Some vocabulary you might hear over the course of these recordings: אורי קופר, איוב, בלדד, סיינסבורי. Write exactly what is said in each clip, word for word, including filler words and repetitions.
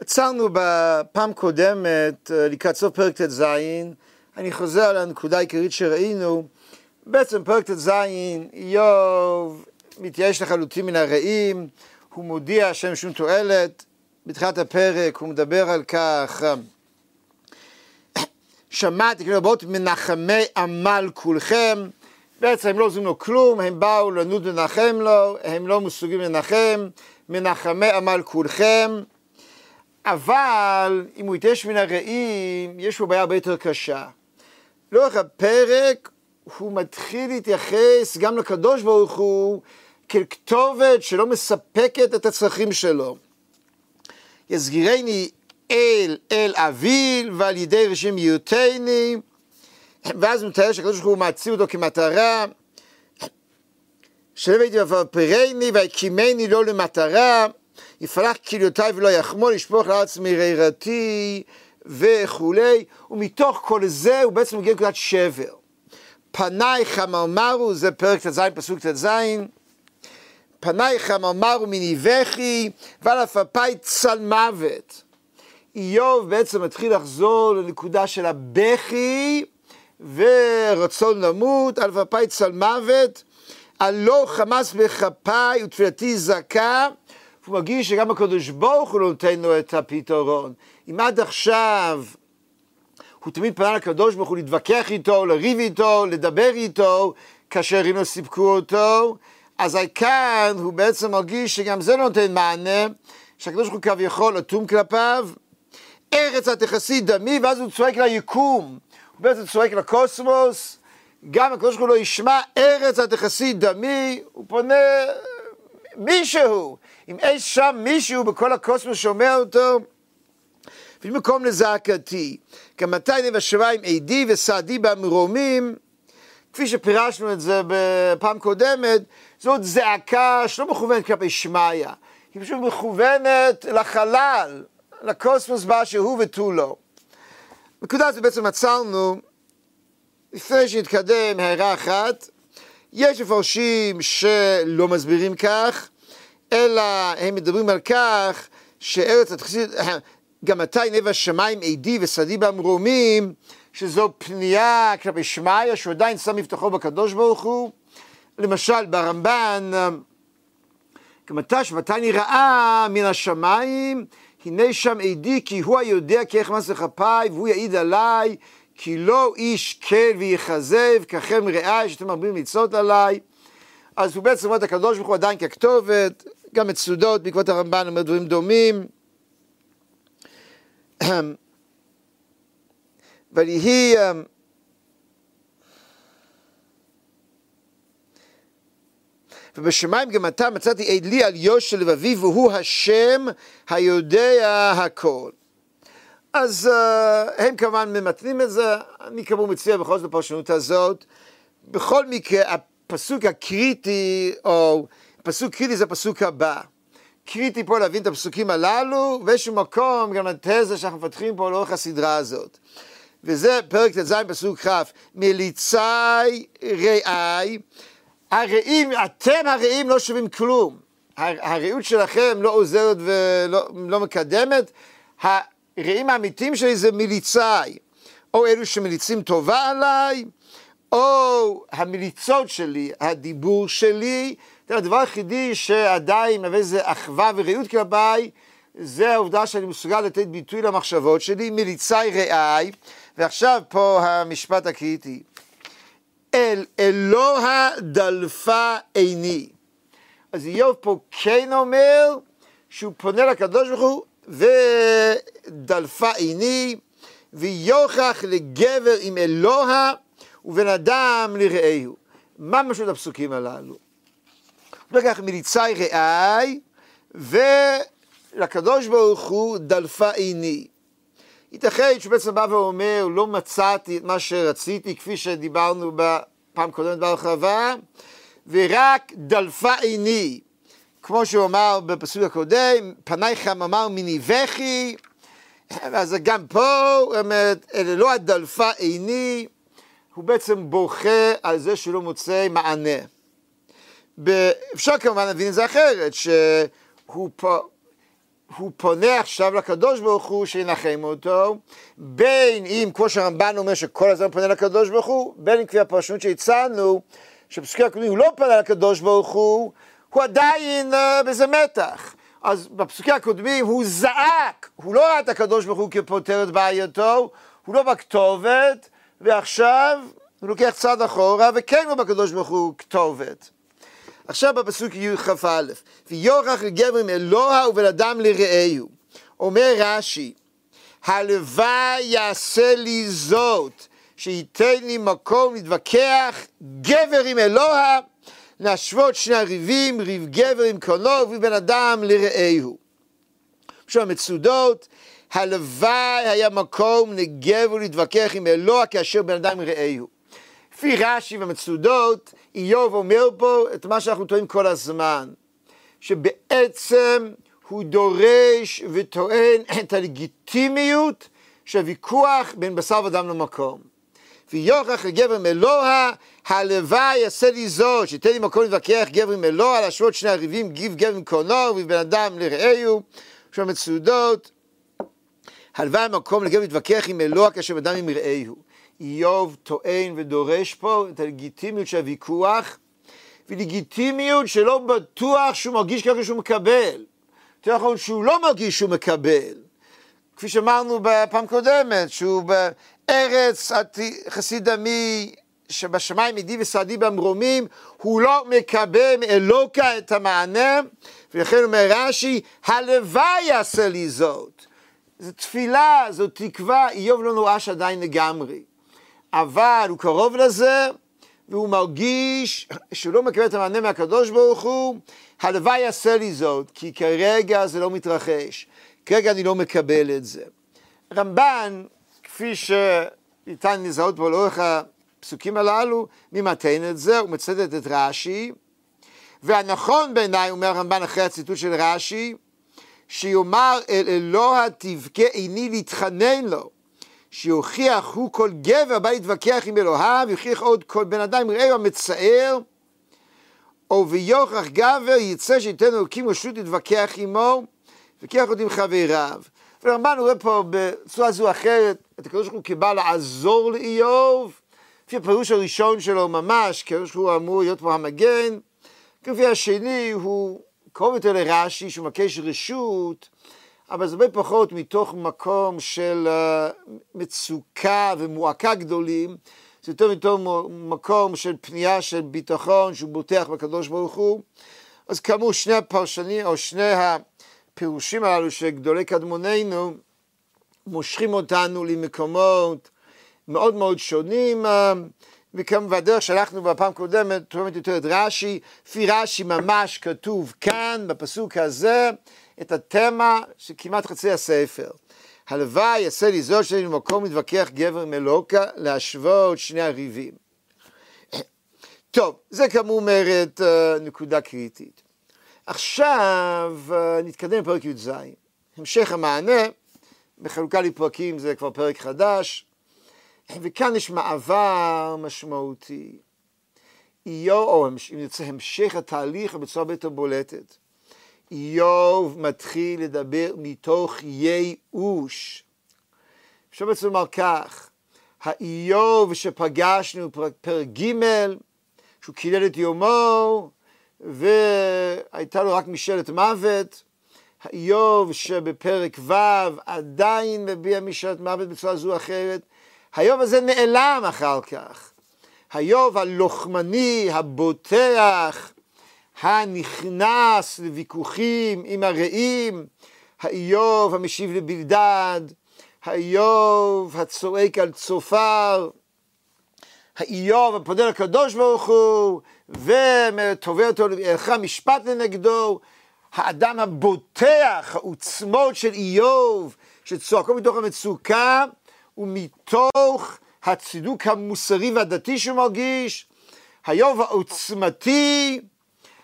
עצרנו בפעם קודמת לקראת סוף פרק ת' זין. אני חוזר לנקודה העיקרית שראינו. בעצם פרק ת' זין, איוב מתייאש לחלוטין מן הרעים, הוא מודיע שאין שום תועלת. בתחילת הפרק הוא מדבר על כך, שמעתי כאילו באות מנחמי עמל כולכם. בעצם הם לא עוזרים לו כלום, הם באו לנוד לנחם לו, הם לא מסוגלים לנחם, מנחמי עמל כולכם. אבל אם הוא יתייאש מן הרעים, יש פה בעיה הרבה יותר קשה. לאורך הפרק הוא מתחיל להתייחס גם לקדוש ברוך הוא כאל כתובת שלא מספקת את הצרכים שלו. יסגירני אל אל אביל ועל ידי רשעים יוטני, ואז מתאר שהקדוש ברוך הוא מעציב אותו כמטרה, שלא הייתי בפרני והקימני לא למטרה, יפלח כליותי ולא יחמול, ישפוך לארץ מרירתי וכולי. ומתוך כל זה הוא בעצם מגיע לנקודת שבר. פני חמרמרו, זה פרק ת' פסוק ת', פני חמרמרו מניבכי ועל אף אפי צל מוות. איוב בעצם מתחיל לחזור לנקודה של הבכי ורצון למות, על אף אפי צל מוות, הלא חמס בכפי ותפילתי זכה. הוא מרגיש שגם הקדוש ברוך הוא לא נותן לו את הפתרון. אם עד עכשיו הוא תמיד פנה לקדוש ברוך הוא להתווכח איתו, לריב איתו, לדבר איתו, כאשר אם לא סיפקו אותו, אז כאן הוא בעצם מרגיש שגם זה לא נותן מענה, שהקדוש ברוך הוא כביכול אטום כלפיו. ארץ התכסי דמי, ואז הוא צועק ליקום, הוא בעצם צועק לקוסמוס, גם הקדוש ברוך הוא לא ישמע, ארץ התכסי דמי, הוא פונה מישהו, אם אי שם מישהו בכל הקוסמוס שומע אותו, ובמקום לזעקתי, גם מתי נב השמיים עידי וסעדי במרומים, כפי שפירשנו את זה בפעם קודמת, זאת זעקה שלא מכוונת כלפי שמיה, היא פשוט מכוונת לחלל, לקוסמוס בה שהוא ותו לא. בנקודה הזאת בעצם עצרנו, לפני שנתקדם הערה אחת, יש מפרשים שלא מסבירים כך, אלא הם מדברים על כך שארץ התכסית, גם מתי נב השמיים עידי וסעדי במרומים, שזו פנייה כלפי שמעיה שהוא עדיין שם מבטחו בקדוש ברוך הוא. למשל ברמב"ן, גם מתי שמתי נראה מן השמיים, הנה שם עידי כי הוא היודע כי אחמס לכפיי והוא יעיד עליי, כי לא איש קל ויחזב, ככם ראה שאתם מרבים לצעות עליי. אז הוא בעצם אומר את הקדוש ברוך הוא עדיין ככתובת, גם את סודות, בעקבות הרמב"ן אומר דברים דומים. אבל היא... ובשמיים גם אתה מצאתי עד לי על יושר לבבי, והוא השם היודע הכל. אז uh, הם כמובן ממתנים את זה, אני כמובן מציע בכל זאת הפרשנות הזאת. בכל מקרה, הפסוק הקריטי, או פסוק קריטי זה הפסוק הבא. קריטי פה להבין את הפסוקים הללו, ואיזשהו מקום גם לתזה שאנחנו מפתחים פה לאורך הסדרה הזאת. וזה פרק ת' פסוק כ', מליצי רעי, הרעים, אתם הרעים לא שווים כלום. הרעות שלכם לא עוזרת ולא לא מקדמת, ה... רעים האמיתיים שלי זה מליצאי, או אלו שמליצים טובה עליי, או המליצות שלי, הדיבור שלי. הדבר היחידי שעדיין מהווה איזה אחווה ורעות כלפיי, זה העובדה שאני מסוגל לתת ביטוי למחשבות שלי, מליצאי רעי. ועכשיו פה המשפט הקריטי, אל אלוה דלפה עיני. אז איוב פה כן אומר שהוא פונה לקדוש ברוך הוא, ודלפה עיני, ויוכח לגבר עם אלוה ובן אדם לרעהו. מה משמעות הפסוקים הללו? ולקח מליצי רעי ולקדוש ברוך הוא דלפה עיני. ייתכן שבעצם בא ואומר לא מצאתי את מה שרציתי, כפי שדיברנו בפעם קודמת בהרחבה, ורק דלפה עיני, כמו שהוא אמר בפסוק הקודם, פני חמרמרו מניבכי. אז גם פה, אלה לא הדלפה עיני, הוא בעצם בוכה על זה שהוא לא מוצא מענה. אפשר כמובן להבין את זה אחרת, שהוא פה, הוא פונה עכשיו לקדוש ברוך הוא שינחם אותו, בין אם כמו שהרמב"ן אומר שכל הזמן פונה לקדוש ברוך הוא, בין אם כפי הפרשנות שהצענו, שבפסוקים הקודמים הוא לא פנה לקדוש ברוך הוא, הוא עדיין uh, בזה מתח. אז בפסוקים הקודמים הוא זעק, הוא לא ראה את הקדוש ברוך הוא כפותר את בעייתו, הוא לא בכתובת, ועכשיו הוא לוקח צעד אחורה, וכן הוא בקדוש ברוך הוא כתובת. עכשיו בפסוק י' כ' א', ויוכח לגבר מאלוה ובלאדם לרעהו. אומר רש"י, הלוואי יעשה לי זאת, שייתן לי מקום להתווכח גבר עם אלוה, להשוות שני הריבים, ריב גבר עם קונו ובן אדם לרעהו. עכשיו המצודות, הלוואי היה מקום לגבר להתווכח עם אלוה כאשר בן אדם רעהו. לפי רש"י והמצודות, איוב אומר פה את מה שאנחנו טועים כל הזמן, שבעצם הוא דורש וטוען את הלגיטימיות של הוויכוח בין בשר ודם למקום. ויוכח לגבר עם אלוה, הלוואי יעשה לי זאת, שייתן לי מקום להתווכח גבר עם אלוה, להשוות שני הריבים, גיב גבר עם קונו ובן אדם לרעהו. של המצודות, הלוואי מקום לגבר להתווכח עם אלוה כאשר בן אדם עם רעהו. איוב טוען ודורש פה את הלגיטימיות של הוויכוח, ולגיטימיות שלא בטוח שהוא מרגיש ככה שהוא מקבל. יותר נכון שהוא לא מרגיש שהוא מקבל. כפי שאמרנו בפעם קודמת, שהוא בארץ חסיד עמי, שבשמיים עדי וסעדי במרומים, הוא לא מקבל מאלוקה את המענה, ולכן אומר רש"י, הלוואי יעשה לי זאת. זו תפילה, זו תקווה, איוב לא נואש עדיין לגמרי. אבל הוא קרוב לזה, והוא מרגיש שהוא לא מקבל את המענה מהקדוש ברוך הוא, הלוואי יעשה לי זאת, כי כרגע זה לא מתרחש, כרגע אני לא מקבל את זה. רמב"ן, כפי שניתן לזהות בו לאורך הפסוקים הללו, ממתן את זה, הוא מצטט את רש"י, והנכון בעיניי, אומר הרמב"ן אחרי הציטוט של רש"י, שיאמר אל אלוה תבכה עיני להתחנן לו, שיוכיח הוא כל גבר בא להתווכח עם אלוהיו, ויוכיח עוד כל בן אדם רעהו המצער, או ויוכח גבר יצא שייתן אלוקים רשות להתווכח עמו, ויוכיח עוד עם חבריו. והרמב"ן רואה פה בצורה זו אחרת, את הקדוש ברוך הוא קיבל לעזור לאיוב, לפי הפירוש הראשון שלו ממש, הקדוש ברוך הוא אמור להיות פה המגן, כפי השני הוא קרוב יותר לרש"י, שהוא מבקש רשות, אבל זה הרבה פחות מתוך מקום של מצוקה ומועקה גדולים, זה יותר מתוך מקום של פנייה של ביטחון שהוא בוטח בקדוש ברוך הוא. אז כאמור שני הפרשנים או שני הפירושים הללו שגדולי קדמוננו מושכים אותנו למקומות מאוד מאוד שונים, וכמובן הדרך שהלכנו בפעם קודמת תואמת יותר את רש"י. לפי רש"י ממש כתוב כאן בפסוק הזה את התמה שכמעט חצי הספר. הלוואי יעשה לי זאת שלי במקום מתווכח גבר עם אלוקה, להשוות שני הריבים. טוב, זה כמו אומרת נקודה קריטית. עכשיו נתקדם לפרק י' ז', המשך המענה, בחלוקה לפרקים זה כבר פרק חדש, וכאן יש מעבר משמעותי. איוב, או אם נרצה המשך התהליך בצורה יותר בולטת. איוב מתחיל לדבר מתוך ייאוש. אפשר בעצם לומר כך, האיוב שפגשנו פרק ג' שהוא קילל את יומו והייתה לו רק משאלת מוות, האיוב שבפרק ו' עדיין מביע משאלת מוות בצורה זו אחרת, האיוב הזה נעלם אחר כך. האיוב הלוחמני, הבוטח, הנכנס לוויכוחים עם הרעים, האיוב המשיב לבלדד, האיוב הצועק על צופר, האיוב הפונה לקדוש ברוך הוא, ותובע אותו לערכה משפט לנגדו, האדם הבוטח, העוצמות של איוב, שצועקו מתוך המצוקה, ומתוך הצידוק המוסרי והדתי שהוא מרגיש, האיוב העוצמתי,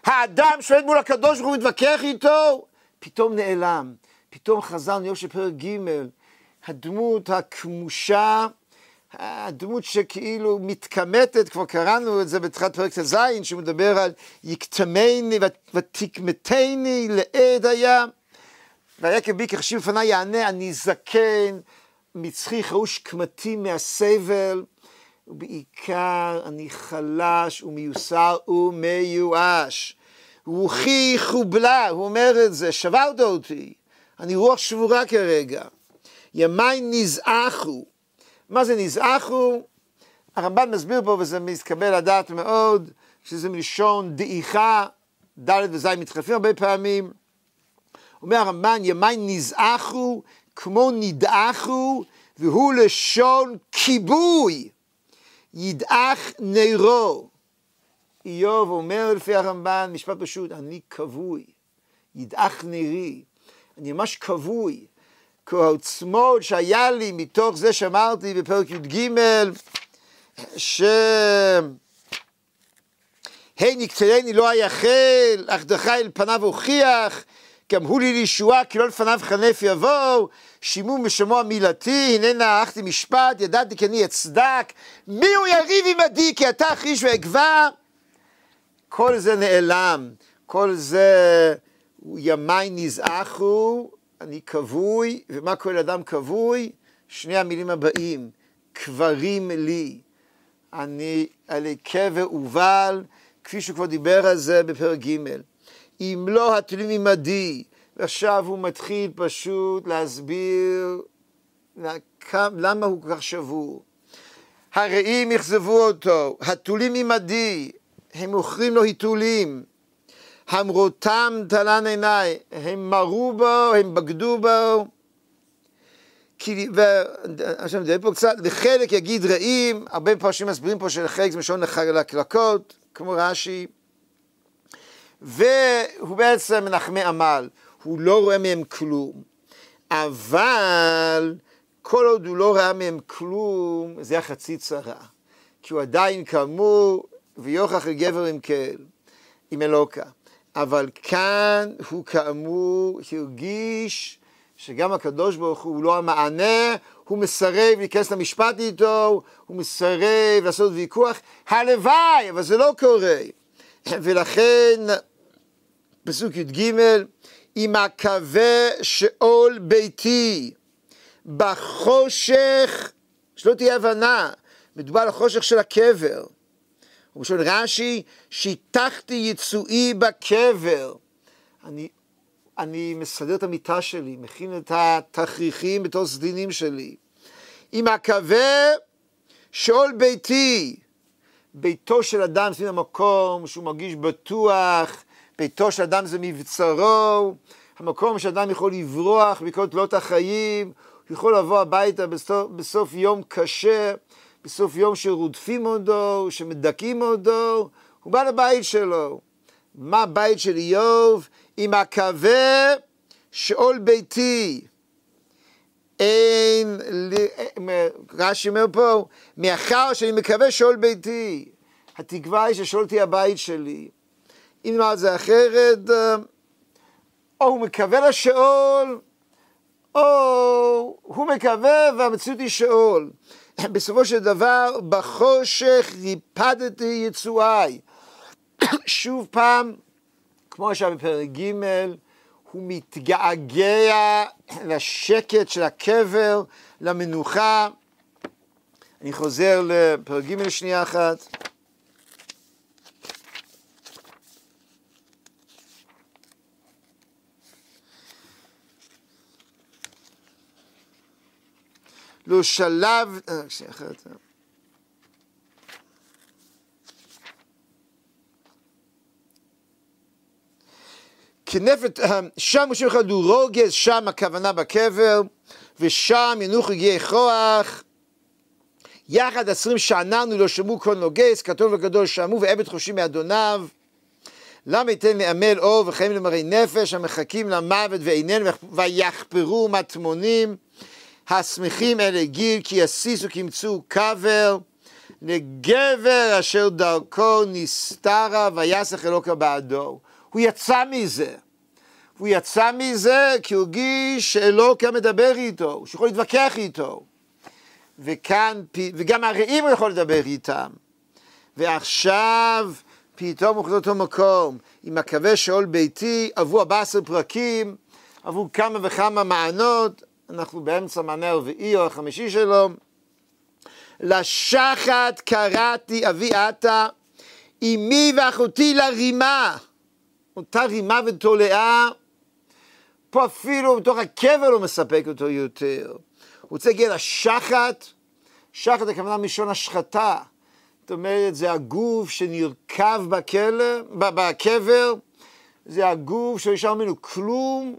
האדם שעומד מול הקדוש ברוך הוא מתווכח איתו, פתאום נעלם, פתאום חזרנו איוב של פרק ג', הדמות הכמושה, הדמות שכאילו מתקמתת, כבר קראנו את זה בתחילת פרק הזין, שהוא מדבר על יקטמני ותקמתני לעד היה, והיה כבי כחשיב לפני יענה, אני זקן, מצחי חרוש קמתי מהסבל, ובעיקר אני חלש ומיוסר ומיואש. רוחי חובלה, הוא אומר את זה, שברת אותי, אני רוח שבורה כרגע. ימי נזעחו. מה זה נזעחו? הרמב"ן מסביר פה, וזה מתקבל לדעת מאוד, שזה מלשון דעיכה, ד' וז' מתחלפים הרבה פעמים. אומר הרמב"ן, ימי נזעחו, כמו נדעחו, והוא לשון כיבוי. ידעך נרו. איוב אומר לפי הרמב"ן, משפט פשוט, אני כבוי. ידעך נרי. אני ממש כבוי. כל העוצמות שהיה לי מתוך זה שאמרתי בפרק י' ש... היי נקטרני לא היחל, אך דחה אל פניו הוכיח, גם הוא לי לישועה, כי לא לפניו חנף יבוא, שימו משמוע מילתי, הנה נערכתי משפט, ידעתי כי אני אצדק, מי הוא יריב עמדי, כי אתה אחריש ואגבר? כל זה נעלם, כל זה ימי נזעחו, אני כבוי, ומה כל אדם כבוי? שני המילים הבאים, קברים לי, אני עלי קבר ובל, כפי שהוא כבר דיבר על זה בפרק ג' אם לא התולים עימדי, ועכשיו הוא מתחיל פשוט להסביר למה הוא כל כך שבור. הרעים יחזבו אותו, התולים עימדי, הם מוכרים לו היתולים, המרותם תלן עיניי, הם מרו בו, הם בגדו בו, כי, ו... עכשיו נדבר פה קצת, לחלק יגיד רעים, הרבה פרשים מסבירים פה שלחלק זה משון לקלקות, כמו רש"י, והוא בעצם מנחמי עמל, הוא לא רואה מהם כלום, אבל כל עוד הוא לא ראה מהם כלום, זה החצי צרה, כי הוא עדיין כאמור, ויוכח לגבר עם כאל, עם אלוקה, אבל כאן הוא כאמור הרגיש שגם הקדוש ברוך הוא לא המענה, הוא מסרב להיכנס למשפט איתו, הוא מסרב לעשות ויכוח, הלוואי, אבל זה לא קורה. ולכן, פסוק י' אם אקווה שאול ביתי, בחושך, שלא תהיה הבנה, מדובר על החושך של הקבר. הוא משל רש"י, שיתחתי יצואי בקבר. אני, אני מסדר את המיטה שלי, מכין את התכריכים בתור סדינים שלי. אם אקווה שאול ביתי, ביתו של אדם זה המקום שהוא מרגיש בטוח, ביתו של אדם זה מבצרו, המקום שאדם יכול לברוח מכל תלות החיים, הוא יכול לבוא הביתה בסוף, בסוף יום קשה, בסוף יום שרודפים אותו, שמדכאים אותו, הוא בא לבית שלו. מה הבית של איוב? אם אקווה שאול ביתי. אין, רש"י אומר פה, מאחר שאני מקווה שאול ביתי, התקווה היא ששאול תהיה הבית שלי. אם נאמר את זה אחרת, או הוא מקווה לשאול, או הוא מקווה והמציאות היא שאול. בסופו של דבר, בחושך ריפדתי יצואי. שוב פעם, כמו שהיה בפרק ג', הוא מתגעגע לשקט של הקבר, למנוחה. אני חוזר לפרק ג' שנייה אחת. לא שלב... כנפת, שם מושים לך דורוגז, שם הכוונה בקבר, ושם ינוח רגעי כוח. יחד עשרים שעננו לא שמעו כל נוגס, קטון וגדול שמעו, ועבד חושים מאדוניו. למה ייתן לעמל אור וחיים למראי נפש, המחכים למוות ואיננו, ויחפרו מטמונים. השמחים אלה גיל, כי יסיסו כמצאו קבר, לגבר אשר דרכו נסתרה, ויסח אלוקה בעדו. הוא יצא מזה, הוא יצא מזה כי הוא גיש שאלוקה מדבר איתו, שיכול להתווכח איתו. וכאן, וגם הרעים הוא יכול לדבר איתם. ועכשיו פתאום הוא אותו מקום, עם הקווה שאול ביתי, עברו ארבעה עשר פרקים, עברו כמה וכמה מענות, אנחנו באמצע מענה הרביעי או החמישי שלו. לשחת קראתי אבי עתה, אמי ואחותי לרימה, אותה רימה ותולעה, פה אפילו בתוך הקבר לא מספק אותו יותר. הוא רוצה להגיע לשחת, שחת הכוונה מלשון השחתה, זאת אומרת זה הגוף שנרכב בקבר, בקבר זה הגוף שלא נשאר ממנו כלום,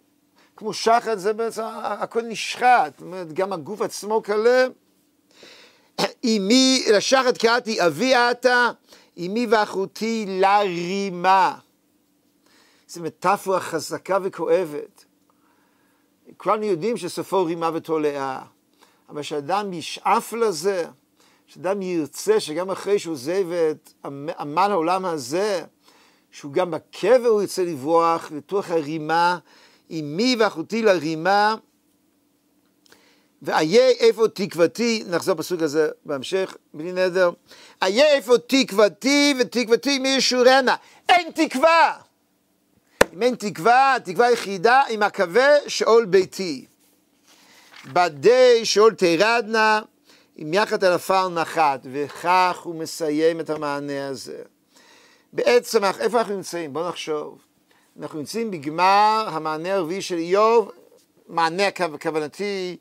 כמו שחת זה בעצם הכל נשחת, זאת אומרת גם הגוף עצמו כלה. אמי, לשחת קראתי אבי עתה, אמי ואחותי לרימה. זו מטאפורה חזקה וכואבת. כולנו יודעים שסופו רימה ותולעה, אבל שאדם ישאף לזה, שאדם ירצה שגם אחרי שהוא עוזב את עמל העולם הזה, שהוא גם בקבר הוא ירצה לברוח לתוך הרימה, אמי ואחותי לרימה, ואיה איפה תקוותי, נחזור פסוק הזה בהמשך, בלי נדר, איה איפה תקוותי ותקוותי מי ישורנה, אין תקווה. אם אין תקווה, התקווה היחידה עם הקווה שאול ביתי. בדי שאול תירדנה, עם יחד על עפר נחת, וכך הוא מסיים את המענה הזה. בעצם, איפה אנחנו נמצאים? בואו נחשוב. אנחנו נמצאים בגמר המענה הרביעי של איוב, מענה הכוונתי,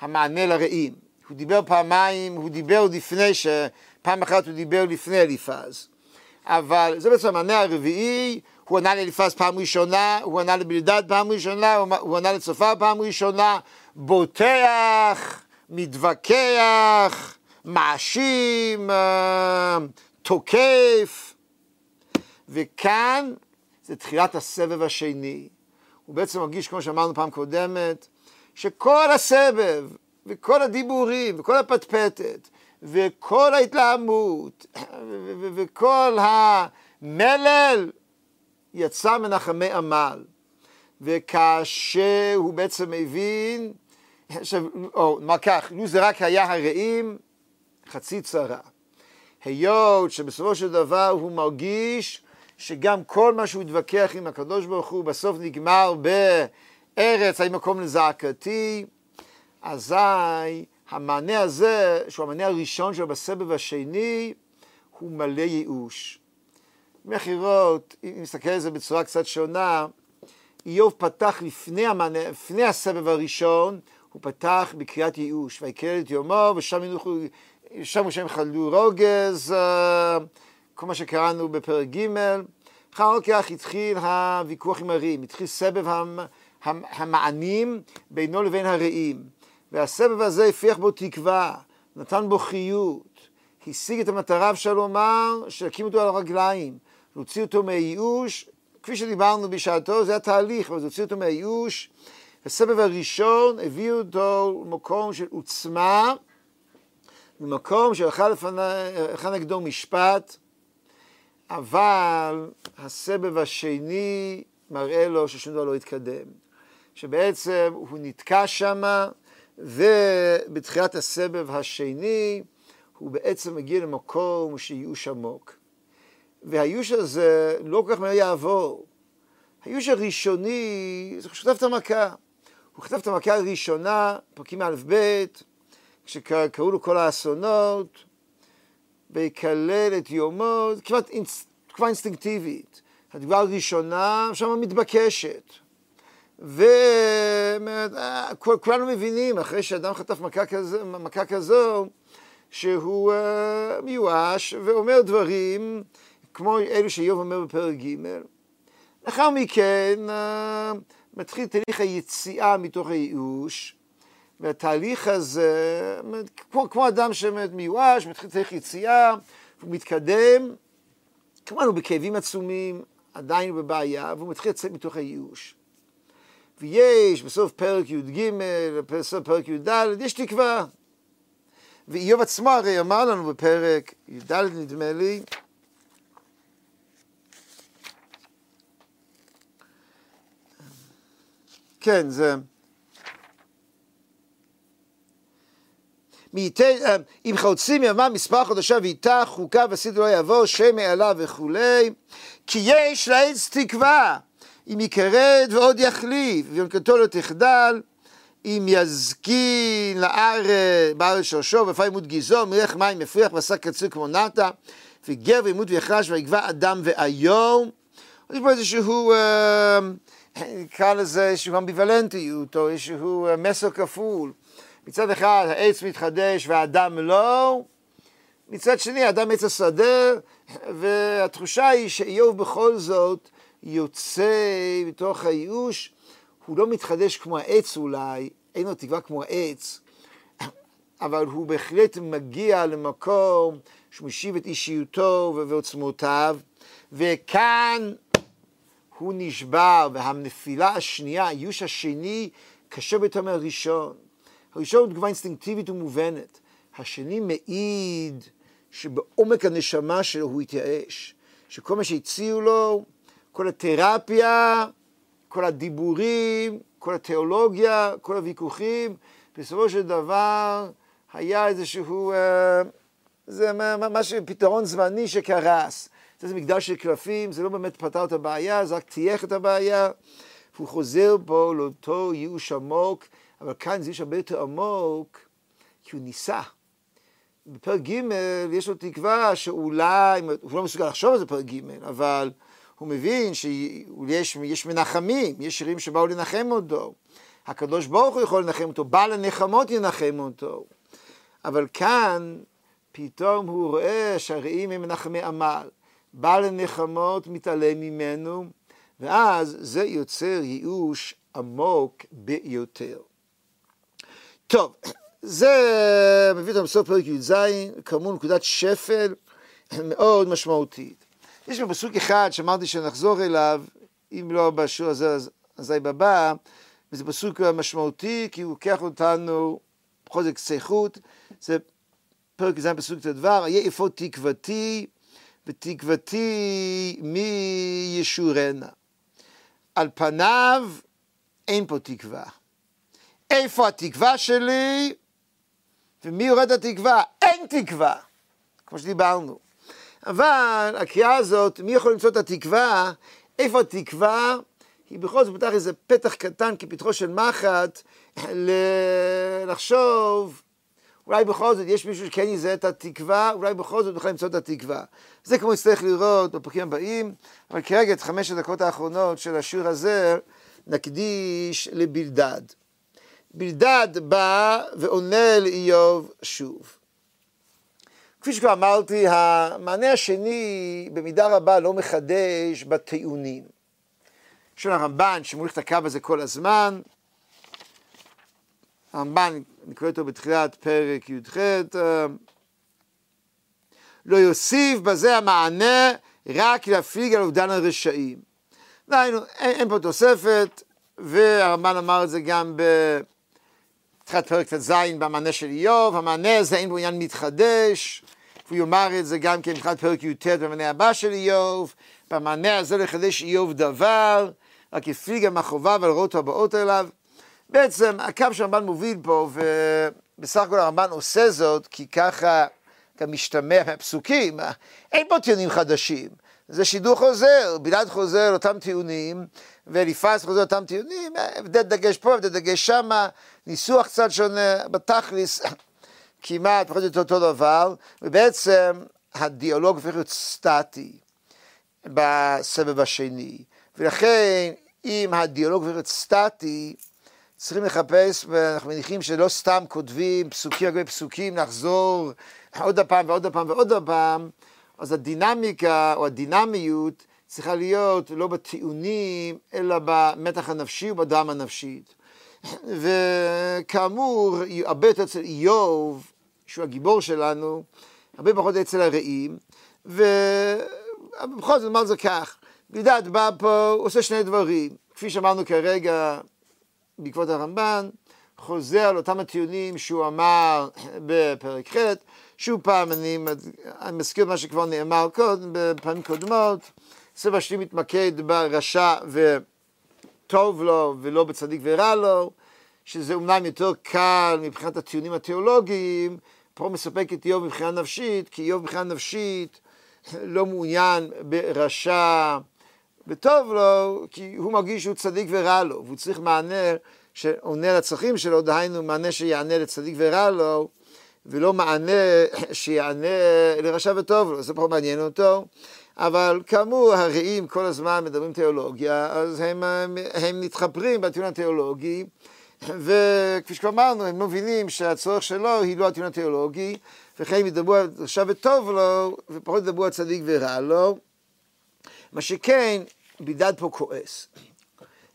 המענה לרעים. הוא דיבר פעמיים, הוא דיבר לפני ש... פעם אחת הוא דיבר לפני אליפז. אבל זה בעצם המענה הרביעי, הוא ענה לאליפז פעם ראשונה, הוא ענה לבלדד פעם ראשונה, הוא ענה לצופר פעם ראשונה, בוטח, מתווכח, מאשים, תוקף. וכאן זה תחילת הסבב השני. הוא בעצם מרגיש, כמו שאמרנו פעם קודמת, שכל הסבב, וכל הדיבורים, וכל הפטפטת, וכל ההתלהמות, וכל המלל, יצא מנחמי עמל. וכאשר הוא בעצם הבין, או נאמר כך, לו זה רק היה הרעים, חצי צרה. היות שבסופו של דבר הוא מרגיש שגם כל מה שהוא התווכח עם הקדוש ברוך הוא, בסוף נגמר ב... ארץ, האם מקום לזעקתי, אזי המענה הזה, שהוא המענה הראשון שלו בסבב השני, הוא מלא ייאוש. מחירות, אם נסתכל על זה בצורה קצת שונה, איוב פתח לפני, המענה, לפני הסבב הראשון, הוא פתח בקריאת ייאוש, ויקרא את יומו, ושם ינוחו, שם ושם חללו רוגז, כל מה שקראנו בפרק ג'. אחר כך התחיל הוויכוח עם הרעים, התחיל סבב המ... המענים בינו לבין הרעים, והסבב הזה הפיח בו תקווה, נתן בו חיות, השיג את המטרה אפשר לומר, שהקים אותו על הרגליים, להוציא אותו מהייאוש, כפי שדיברנו בשעתו, זה היה תהליך, אבל זה הוציא אותו מהייאוש, הסבב הראשון הביא אותו למקום של עוצמה, למקום שהלכה נגדו משפט, אבל הסבב השני מראה לו ששום דבר לא התקדם. שבעצם הוא נתקע שמה, ובתחילת הסבב השני, הוא בעצם מגיע למקום שייאוש עמוק. והייאוש הזה לא כל כך מהר יעבור. הייאוש הראשוני, הוא חטף את המכה. הוא חטף את המכה הראשונה, פרקים א' ב', כשקראו לו כל האסונות, ויקלל את יומו, כמעט אינס, כבר אינסטינקטיבית. התגובה הראשונה שמה מתבקשת. וכולנו מבינים, אחרי שאדם חטף מכה כזו, מכה כזו שהוא uh, מיואש, ואומר דברים כמו אלו שאיוב אומר בפרק ג'. לאחר מכן uh, מתחיל תהליך היציאה מתוך הייאוש, והתהליך הזה, כמו, כמו אדם שמיואש, מתחיל תהליך יציאה, הוא מתקדם, כמובן הוא בכאבים עצומים, עדיין בבעיה, והוא מתחיל לצאת מתוך הייאוש. ויש, בסוף פרק י"ג, בסוף פרק י"ד, יש תקווה. ואיוב עצמו הרי אמר לנו בפרק י"ד, נדמה לי, כן, זה... אם חוצים ימה מספר חודשה ואיתה חוקה ועשית לא יבוא שמא עליו וכולי, כי יש לעץ תקווה, אם יקרד ועוד יחליף, ויונקתו לא תחדל, אם יזקין בארץ שורשו, ופי ימות גזעו, מריח מים יפריח, ועשה קציר כמו נטע, וגבר ימות ויחלש, ויגבה אדם ואיום. יש פה איזשהו, נקרא לזה איזשהו אמביוולנטיות, או איזשהו מסר כפול. מצד אחד, העץ מתחדש והאדם לא. מצד שני, האדם עץ השדה, והתחושה היא שאיוב בכל זאת יוצא מתוך הייאוש. הוא לא מתחדש כמו העץ אולי, אין לו תקווה כמו העץ, אבל הוא בהחלט מגיע למקום שמשיב את אישיותו ועוצמותיו, וכאן הוא נשבר, והנפילה השנייה, האיוש השני, קשה ביותר מהראשון. הראשון הוא תגובה אינסטינקטיבית ומובנת, השני מעיד שבעומק הנשמה שלו הוא התייאש, שכל מה שהציעו לו, כל התרפיה, כל הדיבורים, כל התיאולוגיה, כל הוויכוחים, בסופו של דבר היה איזשהו, זה ממש פתרון זמני שקרס. זה מגדל של קלפים, זה לא באמת פתר את הבעיה, זה רק תייך את הבעיה, והוא חוזר פה לאותו ייאוש עמוק, אבל כאן זה ייאוש הרבה יותר עמוק, כי הוא ניסה. בפרק ג' יש לו תקווה שאולי, הוא לא מסוגל לחשוב על זה פרק ג', אבל הוא מבין שיש יש מנחמים, יש שירים שבאו לנחם אותו. הקדוש ברוך הוא יכול לנחם אותו, בעל הנחמות ינחם אותו. אבל כאן פתאום הוא רואה שהרעים הם מנחמי עמל. בעל הנחמות מתעלם ממנו, ואז זה יוצר ייאוש עמוק ביותר. טוב, זה מביא אותנו לסוף פרק י"ז, כאמור נקודת שפל מאוד משמעותית. יש בפסוק אחד שאמרתי שנחזור אליו, אם לא בשיעור הזה אז אי בבא, וזה פסוק משמעותי, כי הוא לוקח אותנו בכל זה קצה חוט, זה פרק י"ז פסוק ט"ו, היה אפוד תקוותי, ותקוותי מי ישורנה. על פניו אין פה תקווה. איפה התקווה שלי? ומי יורד התקווה? אין תקווה, כמו שדיברנו. אבל הקריאה הזאת, מי יכול למצוא את התקווה? איפה התקווה? היא בכל זאת פותח איזה פתח קטן כפתחו של מחט, לחשוב, אולי בכל זאת יש מישהו שכן יזהה את התקווה, אולי בכל זאת בכלל למצוא את התקווה. זה כמו נצטרך לראות בפרקים הבאים, אבל כרגע את חמש הדקות האחרונות של השיעור הזה נקדיש לבלדד. בלדד בא ועונה לאיוב שוב. כפי שכבר אמרתי, המענה השני במידה רבה לא מחדש בטיעונים. של הרמב"ן שמוליך את הקו הזה כל הזמן. הרמב"ן, נקרא אותו בתחילת פרק י"ח, לא יוסיף בזה המענה רק להפיג על אובדן הרשעים. דהיינו, אין, אין פה תוספת, והרמב"ן אמר את זה גם ב... תחילת פרק ט"ז במענה של איוב, המענה הזה אין בו עניין מתחדש, הוא יאמר את זה גם כן תחילת פרק י"ט במענה הבא של איוב, במענה הזה לחדש איוב דבר, רק יפיג מהחובה ולראות הבאות אליו. בעצם הקו שהרמב"ן מוביל פה, ובסך הכל הרמב"ן עושה זאת, כי ככה גם משתמע מהפסוקים, אין פה טיעונים חדשים, זה שידור חוזר, בלעד חוזר לאותם טיעונים, ואליפז חוזר לאותם טיעונים, הבדל דגש פה, הבדל דגש שמה, ניסוח קצת שונה, בתכלס כמעט פחות או יותר אותו דבר, ובעצם הדיאלוג הופך להיות סטטי בסבב השני, ולכן אם הדיאלוג הופך להיות סטטי, צריכים לחפש, ואנחנו מניחים שלא סתם כותבים פסוקים על גבי פסוקים, נחזור עוד הפעם ועוד הפעם ועוד הפעם, אז הדינמיקה או הדינמיות צריכה להיות לא בטיעונים, אלא במתח הנפשי ובדרמה הנפשית. וכאמור, הרבה יותר אצל איוב, שהוא הגיבור שלנו, הרבה פחות אצל הרעים, ובכל זאת נאמר זה כך, בלדד בא פה, הוא עושה שני דברים, כפי שאמרנו כרגע, בעקבות הרמב"ן, חוזר על אותם הטיעונים שהוא אמר בפרק ח', שוב פעם אני, אני מזכיר מה שכבר נאמר קודם, בפעמים קודמות, סבב השני מתמקד ברשע וטוב לו ולא בצדיק ורע לו, שזה אומנם יותר קל מבחינת הציונים התיאולוגיים, פה מספק את איוב מבחינה נפשית, כי איוב מבחינה נפשית לא מעוניין ברשע, וטוב לו, כי הוא מרגיש שהוא צדיק ורע לו, והוא צריך מענה שעונה לצרכים שלו, דהיינו מענה שיענה לצדיק ורע לו, ולא מענה שיענה לרשע וטוב לו, זה פחות מעניין אותו. אבל כאמור, הרעים כל הזמן מדברים תיאולוגיה, אז הם, הם מתחפרים בטיעון התיאולוגי, וכפי שאמרנו, הם מבינים שהצורך שלו היא לא הטיעון התיאולוגי, וכן הם ידברו על רשע וטוב לו, ופחות ידברו על צדיק ורע לו. מה שכן, בלדד פה כועס.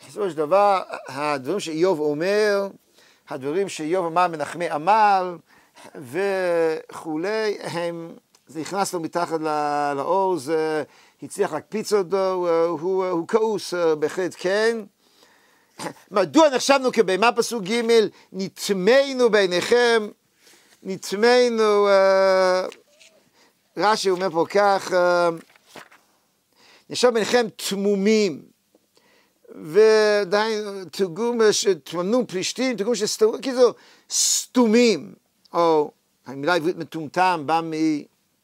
בסופו של דבר, הדברים שאיוב אומר, הדברים שאיוב אמר מנחמי עמל, וכולי, הם... זה נכנס לו מתחת לאור, זה הצליח להקפיץ אותו, הוא, הוא כעוס בהחלט, כן? מדוע נחשבנו כבהמה, פסוק ג', נטמנו בעיניכם, נטמנו, uh, רש"י אומר פה כך, uh, נשאר בעיניכם תמומים, ודהיינו, תרגום שתמנו פלישתים, תרגום שסתומים, כאילו סתומים, או המילה העברית מטומטם באה מ...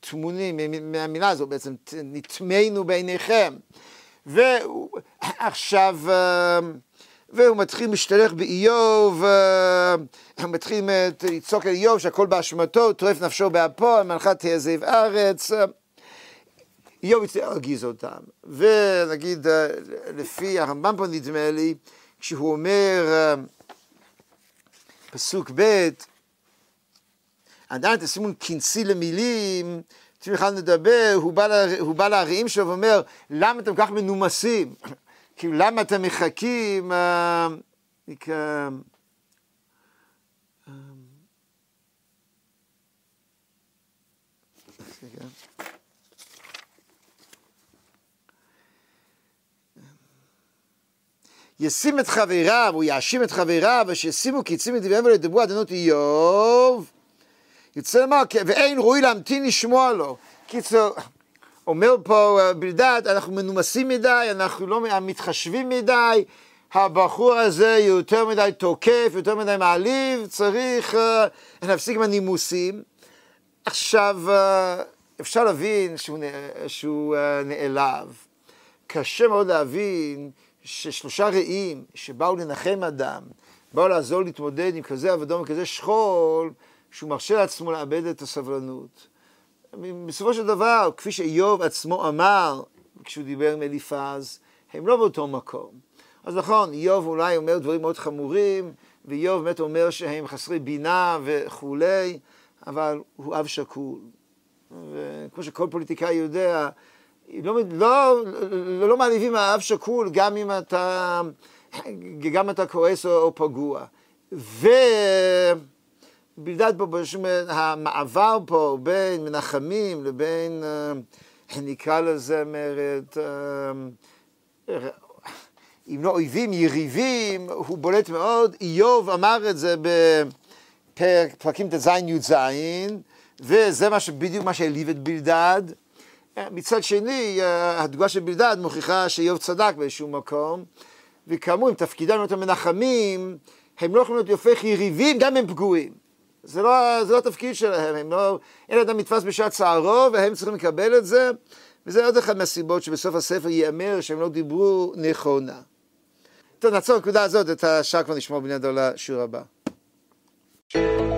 תמונים, מהמילה הזו בעצם, נטמנו בעיניכם. ועכשיו, והוא מתחיל משתלך באיוב, הוא מתחיל לצעוק על איוב שהכל באשמתו, טורף נפשו באפו, על מלכת תעזב ארץ. איוב יצא להרגיז אותם. ונגיד, לפי הרמב"ם פה נדמה לי, כשהוא אומר, פסוק ב', עדיין תשימון כנסי למילים, תמיד אחד לדבר, הוא בא להרעים שלו ואומר, למה אתם כך מנומסים? כאילו, למה אתם מחכים? ישים את חבריו, הוא יאשים את חבריו, ושישימו קיצים לדבריהם ולדברו עדנות איוב, יוצא לומר, ואין רואי להמתין לשמוע לו. קיצור, אומר פה בלדד, אנחנו מנומסים מדי, אנחנו לא מתחשבים מדי, הבחור הזה יותר מדי תוקף, יותר מדי מעליב, צריך uh, להפסיק עם הנימוסים. עכשיו, uh, אפשר להבין שהוא, שהוא uh, נעלב. קשה מאוד להבין ששלושה רעים שבאו לנחם אדם, באו לעזור להתמודד עם כזה אבדון וכזה שכול, שהוא מרשה לעצמו לאבד את הסבלנות. בסופו של דבר, כפי שאיוב עצמו אמר, כשהוא דיבר עם אליפז, הם לא באותו מקום. אז נכון, איוב אולי אומר דברים מאוד חמורים, ואיוב באמת אומר שהם חסרי בינה וכולי, אבל הוא אב שכול. וכמו שכל פוליטיקאי יודע, לא, לא, לא, לא מעליבים האב שכול, גם אם אתה, גם אתה כועס או, או פגוע. ו... בלדד פה, המעבר פה בין מנחמים לבין, נקרא לזה, אומרת, אם לא אויבים, יריבים, הוא בולט מאוד. איוב אמר את זה בפרקים תז יז, וזה בדיוק מה שהעליב את בלדד. מצד שני, התגובה של בלדד מוכיחה שאיוב צדק באיזשהו מקום, וכאמור, אם תפקידם להיות המנחמים, הם לא יכולים להיות יופך יריבים, גם הם פגועים. זה לא, זה לא התפקיד שלהם, הם לא, אין אדם נתפס בשעת צערו, והם צריכים לקבל את זה, וזה עוד אחד מהסיבות שבסוף הספר ייאמר שהם לא דיברו נכונה. טוב, נעצור נקודה הזאת, את השעה כבר נשמור בני הדולה, שיר הבא.